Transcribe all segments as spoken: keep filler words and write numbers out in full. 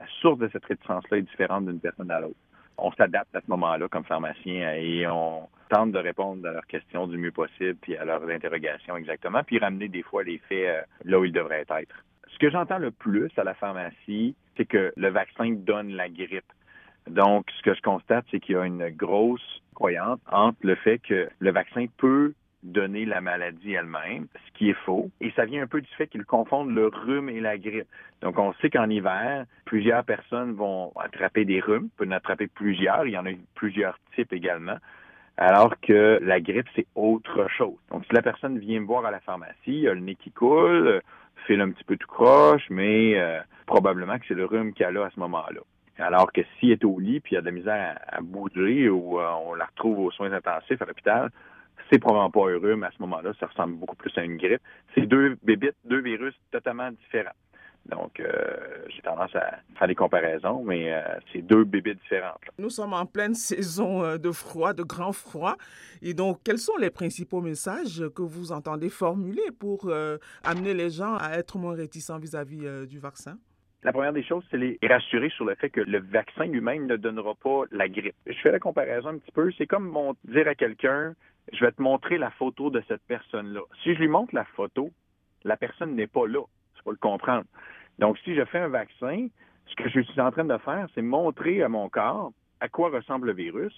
la source de cette réticence-là est différente d'une personne à l'autre. On s'adapte à ce moment-là comme pharmacien et on tente de répondre à leurs questions du mieux possible puis à leurs interrogations exactement, puis ramener des fois les faits là où ils devraient être. Ce que j'entends le plus à la pharmacie, c'est que le vaccin donne la grippe. Donc, ce que je constate, c'est qu'il y a une grosse croyance entre le fait que le vaccin peut donner la maladie elle-même, ce qui est faux. Et ça vient un peu du fait qu'ils confondent le rhume et la grippe. Donc, on sait qu'en hiver, plusieurs personnes vont attraper des rhumes, peuvent en attraper plusieurs, il y en a plusieurs types également, alors que la grippe, c'est autre chose. Donc, si la personne vient me voir à la pharmacie, il a le nez qui coule, file un petit peu tout croche, mais euh, probablement que c'est le rhume qu'elle a à ce moment-là. Alors que si elle est au lit, puis il y a de la misère à, à bouger ou euh, on la retrouve aux soins intensifs à l'hôpital, c'est probablement pas un rhume à ce moment-là, ça ressemble beaucoup plus à une grippe. C'est deux bébites, deux virus totalement différents. Donc, euh, j'ai tendance à faire des comparaisons, mais euh, c'est deux bébites différentes. Nous sommes en pleine saison de froid, de grand froid. Et donc, quels sont les principaux messages que vous entendez formuler pour euh, amener les gens à être moins réticents vis-à-vis euh, du vaccin? La première des choses, c'est les rassurer sur le fait que le vaccin lui-même ne donnera pas la grippe. Je fais la comparaison un petit peu. C'est comme on dire à quelqu'un, je vais te montrer la photo de cette personne-là. Si je lui montre la photo, la personne n'est pas là. Il faut le comprendre. Donc, si je fais un vaccin, ce que je suis en train de faire, c'est montrer à mon corps à quoi ressemble le virus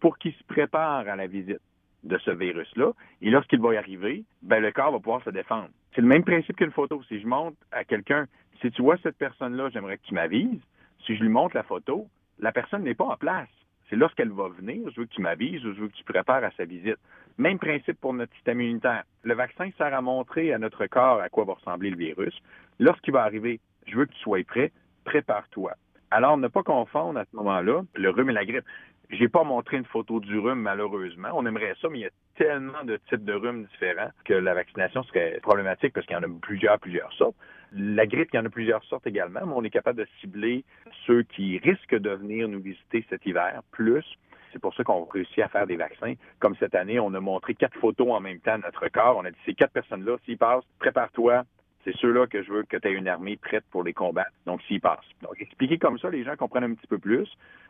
pour qu'il se prépare à la visite de ce virus-là. Et lorsqu'il va y arriver, ben, le corps va pouvoir se défendre. C'est le même principe qu'une photo. Si je montre à quelqu'un, si tu vois cette personne-là, j'aimerais que tu m'avises. Si je lui montre la photo, la personne n'est pas en place. C'est lorsqu'elle va venir, je veux que tu m'avises ou je veux que tu prépares à sa visite. Même principe pour notre système immunitaire. Le vaccin sert à montrer à notre corps à quoi va ressembler le virus. Lorsqu'il va arriver, je veux que tu sois prêt, prépare-toi. Alors, ne pas confondre à ce moment-là le rhume et la grippe. J'ai pas montré une photo du rhume, malheureusement. On aimerait ça, mais il y a tellement de types de rhume différents que la vaccination serait problématique parce qu'il y en a plusieurs, plusieurs sortes. La grippe, il y en a plusieurs sortes également, mais on est capable de cibler ceux qui risquent de venir nous visiter cet hiver, plus. C'est pour ça qu'on réussit à faire des vaccins. Comme cette année, on a montré quatre photos en même temps à notre corps. On a dit, ces quatre personnes-là, s'ils passent, prépare-toi. C'est ceux-là que je veux que tu aies une armée prête pour les combattre. Donc, s'ils passent. Donc, expliquer comme ça, les gens comprennent un petit peu plus.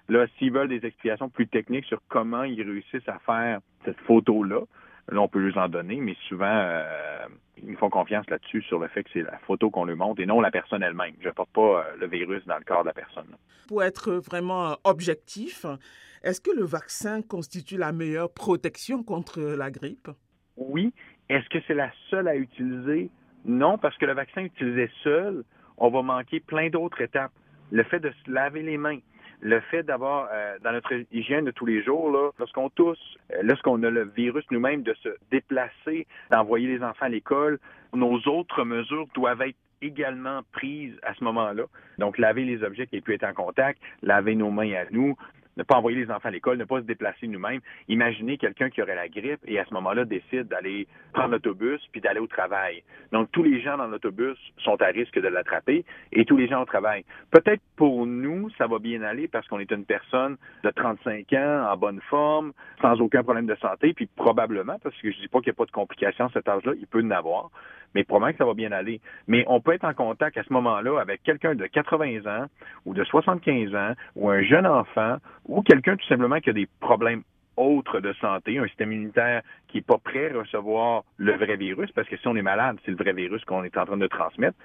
Là, s'ils veulent des explications plus techniques sur comment ils réussissent à faire cette photo-là, là, on peut leur en donner, mais souvent, euh, ils font confiance là-dessus sur le fait que c'est la photo qu'on leur montre et non la personne elle-même. Je ne porte pas le virus dans le corps de la personne. Pour être vraiment objectif, est-ce que le vaccin constitue la meilleure protection contre la grippe? Oui. Est-ce que c'est la seule à utiliser? Non, parce que le vaccin utilisé seul, on va manquer plein d'autres étapes. Le fait de se laver les mains, le fait d'avoir, euh, dans notre hygiène de tous les jours, là, lorsqu'on tousse, euh, lorsqu'on a le virus nous-mêmes, de se déplacer, d'envoyer les enfants à l'école, nos autres mesures doivent être également prises à ce moment-là. Donc, laver les objets qui aient pu être en contact, laver nos mains à nous, ne pas envoyer les enfants à l'école, ne pas se déplacer nous-mêmes. Imaginez quelqu'un qui aurait la grippe et à ce moment-là décide d'aller prendre l'autobus puis d'aller au travail. Donc, tous les gens dans l'autobus sont à risque de l'attraper et tous les gens au travail. Peut-être pour nous, ça va bien aller parce qu'on est une personne de trente-cinq ans, en bonne forme, sans aucun problème de santé, puis probablement, parce que je ne dis pas qu'il n'y a pas de complications à cet âge-là, il peut en avoir, mais probablement que ça va bien aller. Mais on peut être en contact à ce moment-là avec quelqu'un de quatre-vingts ans ou de soixante-quinze ans ou un jeune enfant ou quelqu'un tout simplement qui a des problèmes autres de santé, un système immunitaire qui n'est pas prêt à recevoir le vrai virus, parce que si on est malade, c'est le vrai virus qu'on est en train de transmettre,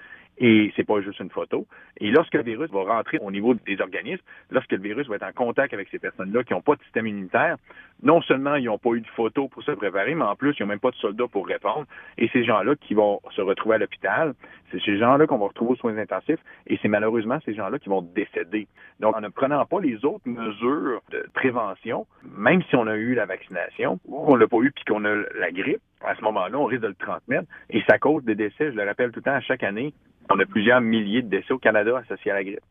et c'est pas juste une photo. Et lorsque le virus va rentrer au niveau des organismes, lorsque le virus va être en contact avec ces personnes-là qui n'ont pas de système immunitaire, non seulement ils n'ont pas eu de photo pour se préparer, mais en plus, ils n'ont même pas de soldats pour répondre. Et ces gens-là qui vont se retrouver à l'hôpital, c'est ces gens-là qu'on va retrouver aux soins intensifs, et c'est malheureusement ces gens-là qui vont décéder. Donc, en ne prenant pas les autres mesures de prévention, même si on a eu la vaccination, ou on l'a pas eu puis qu'on a la grippe, à ce moment-là, on risque de le transmettre, et ça cause des décès, je le rappelle tout le temps, à chaque année, on a plusieurs milliers de décès au Canada associés à la grippe.